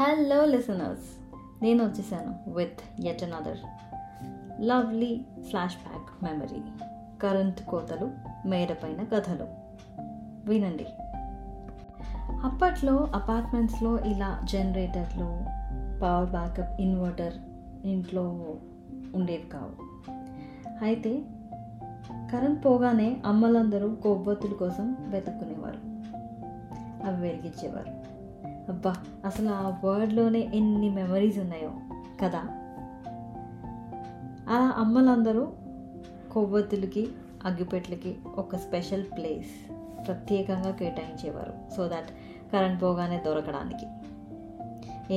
Hello listeners, నేను వచ్చేసాను with yet another lovely flash back memory. Current కోతలు మేడపైన కథలు వినండి. అప్పట్లో అపార్ట్మెంట్స్లో ఇలా జనరేటర్లు, పవర్ బ్యాకప్ ఇన్వర్టర్ ఇంట్లో ఉండేవి కావు. అయితే కరెంట్ పోగానే అమ్మలందరూ కొవ్వొత్తుల కోసం వెతుక్కునేవారు, అవి వెలిగించేవారు. అబ్బా, అసలు ఆ వర్డ్లోనే ఎన్ని మెమరీస్ ఉన్నాయో కదా. అలా అమ్మలందరూ కొవ్వొత్తులకి, అగ్గిపెట్లకి ఒక స్పెషల్ ప్లేస్ ప్రత్యేకంగా కేటాయించేవారు, సో దట్ కరెంట్ పోగానే దొరకడానికి.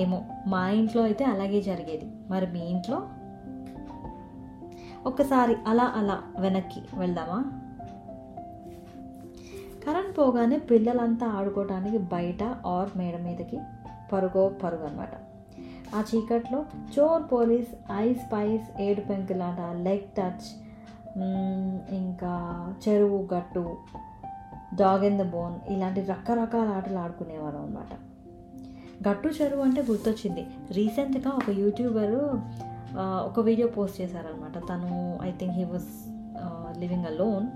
ఏమో, మా ఇంట్లో అయితే అలాగే జరిగేది. మరి మీ ఇంట్లో? ఒక్కసారి అలా వెనక్కి వెళ్దామా? కరెంట్ పోగానే పిల్లలంతా ఆడుకోవడానికి బయట ఆర్ మేడ మీదకి పరుగు అనమాట. ఆ చీకట్లో చోర్ పోలీస్, ఐస్ పైస్, ఏడు పెంకులాట, లెగ్ టచ్, ఇంకా చెరువు గట్టు, డాగ్ ఇన్ ద బోన్, ఇలాంటి రకరకాల ఆటలు ఆడుకునేవారు అనమాట. గట్టు చెరువు అంటే గుర్తొచ్చింది. రీసెంట్గా ఒక యూట్యూబరు ఒక వీడియో పోస్ట్ చేశారనమాట. తను I think he was living alone.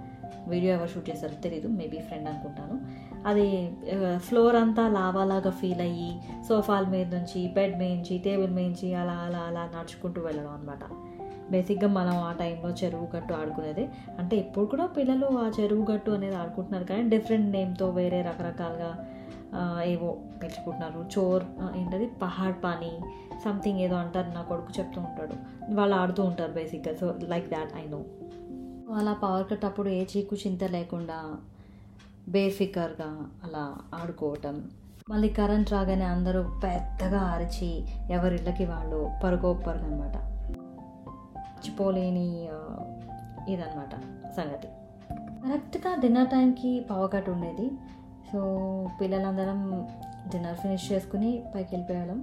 Video ఎవరు షూట్ చేశారో తెలీదు, మేబీ ఫ్రెండ్ అనుకుంటాను. అది ఫ్లోర్ అంతా లావాలాగా ఫీల్ అయ్యి సోఫాల మీద నుంచి, బెడ్ మేయించి, టేబుల్ మేయించి అలా నడుచుకుంటూ వెళ్ళడం అనమాట. బేసిక్గా మనం ఆ టైంలో చెరువు గట్టు ఆడుకునేది. అంటే ఇప్పుడు కూడా పిల్లలు ఆ చెరువు గట్టు అనేది ఆడుకుంటున్నారు, కానీ డిఫరెంట్ నేమ్తో వేరే రకరకాలుగా ఏవో పెంచుకుంటున్నారు. చోర్ ఏంటది, పహాడ్ పానీ సంథింగ్ ఏదో అంటారు, నా కొడుకు చెప్తూ ఉంటాడు. వాళ్ళు ఆడుతూ ఉంటారు బేసిక్గా, so like that I know. అలా పవర్ కట్ అప్పుడు ఏ చీకు చింత లేకుండా బేఫికర్గా అలా ఆడుకోవటం. మళ్ళీ కరెంట్ రాగానే అందరూ పెద్దగా అరిచి ఎవరిళ్ళకి వాళ్ళు పరుగోపరుగు అనమాట. మర్చిపోలేని ఇదనమాట సంగతి. కరెక్ట్గా డిన్నర్ టైంకి పవర్ కట్ ఉండేది. సో పిల్లలందరం డిన్నర్ ఫినిష్ చేసుకుని పైకి వెళ్ళిపోయాం.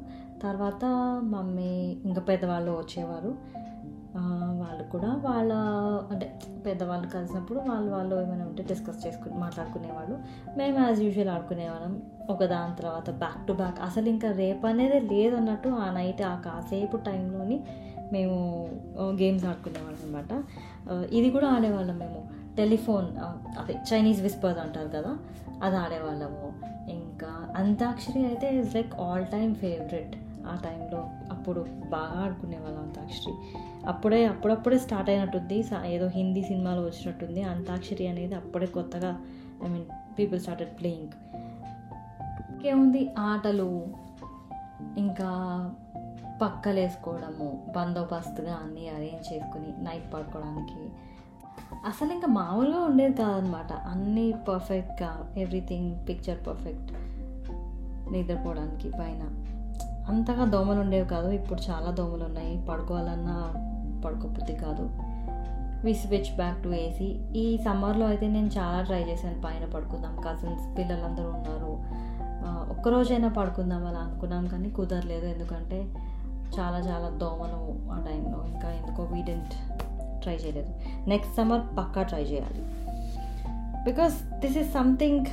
తర్వాత మమ్మీ ఇంకా పెద్దవాళ్ళు వచ్చేవారు. వాళ్ళు కూడా వాళ్ళ అంటే పెద్దవాళ్ళు కలిసినప్పుడు వాళ్ళు ఏమైనా ఉంటే డిస్కస్ చేసుకుని మాట్లాడుకునేవాళ్ళు. మేము యాజ్ యూజువల్ ఆడుకునేవాళ్ళం, ఒక దాని తర్వాత బ్యాక్ టు బ్యాక్. అసలు ఇంకా రేపు అనేది లేదన్నట్టు ఆ నైట్ ఆ కాసేపు టైంలోని మేము గేమ్స్ ఆడుకునేవాళ్ళం అనమాట. ఇది కూడా ఆడేవాళ్ళం మేము. టెలిఫోన్, అదే చైనీస్ విస్పర్స్ అంటారు కదా, అది ఆడేవాళ్ళము. ఇంకా అంతాక్షరి అయితే it's like all time favourite. ఆ టైంలో అప్పుడు బాగా ఆడుకునేవాళ్ళం అంతాక్షరి. అప్పుడప్పుడే స్టార్ట్ అయినట్టుంది, ఏదో హిందీ సినిమాలో వచ్చినట్టుంది అంతాక్షరి అనేది. అప్పుడే కొత్తగా పీపుల్ స్టార్టెడ్ ప్లేయింగ్. ఇంకేముంది, ఆటలు, ఇంకా పక్కలేసుకోవడము, బందోబస్తుగా అన్నీ అరేంజ్ చేసుకుని నైట్ పడుకోవడానికి. అసలు ఇంకా మామూలుగా ఉండేది కాదనమాట. అన్నీ పర్ఫెక్ట్గా, ఎవ్రీథింగ్ పిక్చర్ పర్ఫెక్ట్. నిద్రపోవడానికి పైన అంతగా దోమలు ఉండేవి కాదు. ఇప్పుడు చాలా దోమలు ఉన్నాయి, పడుకోవాలన్నా పడుకోబుద్ధి కాదు. We switch back to AC. ఈ సమ్మర్లో అయితే నేను చాలా ట్రై చేశాను, పైన పడుకుందాం, కజిన్స్ పిల్లలందరూ ఉన్నారు, ఒక్కరోజైనా పడుకుందాం అలా అనుకున్నాం, కానీ కుదరలేదు. ఎందుకంటే చాలా దోమలు ఆ టైంలో. ఇంకా ఎందుకో వీ డిడ్ంట్ ట్రై చేయలేదు. నెక్స్ట్ సమ్మర్ పక్కా ట్రై చేయాలి, because this is something.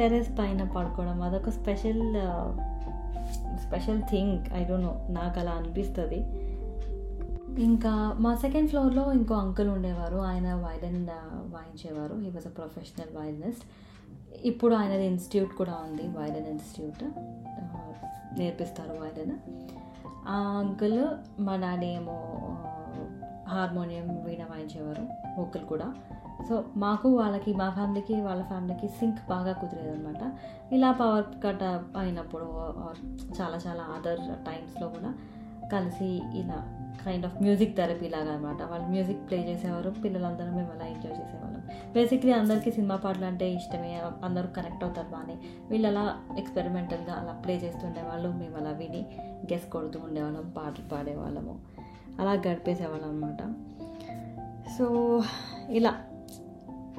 Terrace పైన పడుకోవడం అదొక special thing. I don't know, నాకు అలా అనిపిస్తుంది. ఇంకా మా సెకండ్ ఫ్లోర్లో ఇంకో అంకుల్ ఉండేవారు. ఆయన వైలిన్ వాయించేవారు. He was a professional violinist. ఇప్పుడు ఆయనది ఇన్స్టిట్యూట్ కూడా ఉంది, వైలిన్ ఇన్స్టిట్యూట్, నేర్పిస్తారు వైలిన్. ఆ అంకుల్, మా డాడీ ఏమో హార్మోనియం, వీణ వాయించేవారు, వోకల్ కూడా. సో మాకు వాళ్ళకి, మా ఫ్యామిలీకి వాళ్ళ ఫ్యామిలీకి సింక్ బాగా కుదిరేదనమాట. ఇలా పవర్ కట్ అయినప్పుడు చాలా అదర్ టైమ్స్లో కూడా కలిసి ఇలా కైండ్ ఆఫ్ మ్యూజిక్ థెరపీ లాగా అనమాట. వాళ్ళు మ్యూజిక్ ప్లే చేసేవారు, పిల్లలందరూ మేము అలా ఎంజాయ్ చేసేవాళ్ళం. బేసిక్లీ అందరికీ సినిమా పాటలు అంటే ఇష్టమే, అందరూ కనెక్ట్ అవుతారు బాగానే. వీళ్ళు అలా ఎక్స్పెరిమెంటల్గా అలా ప్లే చేస్తుండేవాళ్ళు, మేము అలా విని గెస్ కొడుతూ ఉండేవాళ్ళం, పాటలు పాడేవాళ్ళము, అలా గడిపేసేవాళ్ళం అనమాట. సో ఇలా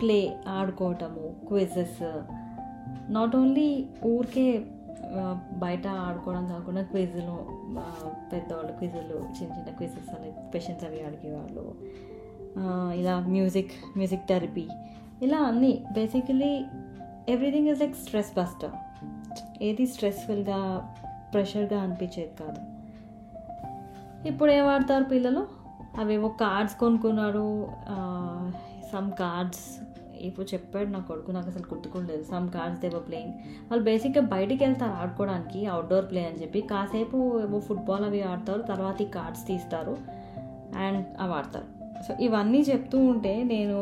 ప్లే, ఆడుకోవటము, క్విజెస్, నాట్ ఓన్లీ ఊరికే బయట ఆడుకోవడం కాకుండా క్విజులు, పెద్దవాళ్ళు క్విజులు, చిన్న క్విజెస్ అనే క్వశ్చన్స్ అవి అడిగేవాళ్ళు. ఇలా మ్యూజిక్ థెరపీ, ఇలా అన్నీ. Basically everything is like stress buster. ఏది స్ట్రెస్ఫుల్గా ప్రెషర్గా అనిపించేది కాదు. ఇప్పుడు ఏం ఆడతారు పిల్లలు, అవేవో కార్డ్స్ కొనుక్కున్నారు. సమ్ కార్డ్స్ ఇప్పుడు చెప్పాడు నా కొడుకు, నాకు అసలు గుర్తుకోలేదు. Some cards they were playing. వాళ్ళు బేసిక్గా బయటికి వెళ్తారు ఆడుకోవడానికి, అవుట్డోర్ ప్లే అని చెప్పి. కాసేపు ఏవో ఫుట్బాల్ అవి ఆడతారు, తర్వాత ఈ కార్డ్స్ తీస్తారు అండ్ అవి ఆడతారు. సో ఇవన్నీ చెప్తూ ఉంటే, నేను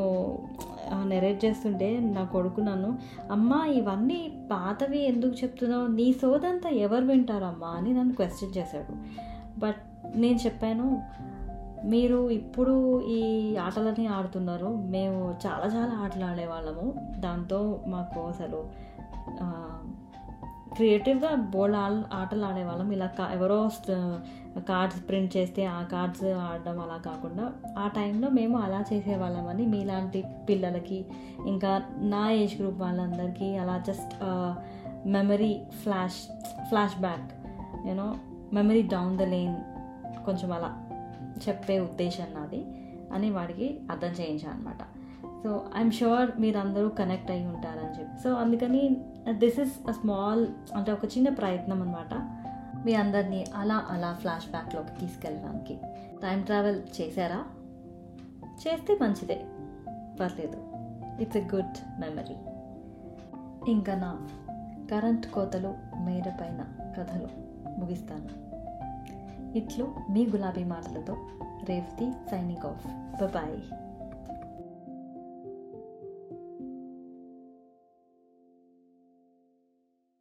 నెరేట్ చేస్తుంటే నా కొడుకు నన్ను, అమ్మ ఇవన్నీ పాతవి ఎందుకు చెప్తున్నావు, నీ సోదంతా ఎవరు వింటారమ్మా అని నన్ను క్వశ్చన్ చేశాడు. బట్ నేను చెప్పాను, మీరు ఇప్పుడు ఈ ఆటలని ఆడుతున్నారు, మేము చాలా చాలా ఆటలు ఆడేవాళ్ళము, దాంతో మాకు అసలు క్రియేటివ్గా బోల్డ్ ఆటలు ఆడేవాళ్ళం. ఇలా ఎవరో కార్డ్స్ ప్రింట్ చేస్తే ఆ కార్డ్స్ ఆడడం అలా కాకుండా ఆ టైంలో మేము అలా చేసేవాళ్ళమని మీలాంటి పిల్లలకి ఇంకా నా ఏజ్ గ్రూప్ వాళ్ళందరికీ అలా just memory flash back, you know memory down the lane కొంచెం అలా చెప్పే ఉద్దేశం నాది అని వాడికి అర్థం చేయించాను అనమాట. సో ఐఎమ్ షూర్ మీరందరూ కనెక్ట్ అయ్యి ఉంటారని చెప్పి. సో అందుకని దిస్ ఇస్ అ స్మాల్, అంటే ఒక చిన్న ప్రయత్నం అనమాట, మీ అందరినీ అలా అలా ఫ్లాష్ బ్యాక్లోకి తీసుకెళ్ళడానికి. టైం ట్రావెల్ చేశారా, చేస్తే మంచిదే, పర్లేదు, ఇట్స్ ఎ గుడ్ మెమరీ. ఇంకా నా కరెంట్ కోతలు మేడపైన కథలు ముగిస్తాను. ఇట్లు మీ గులాబీ మాటలతో రేవతి సైనింగ్ ఆఫ్. బాయ్.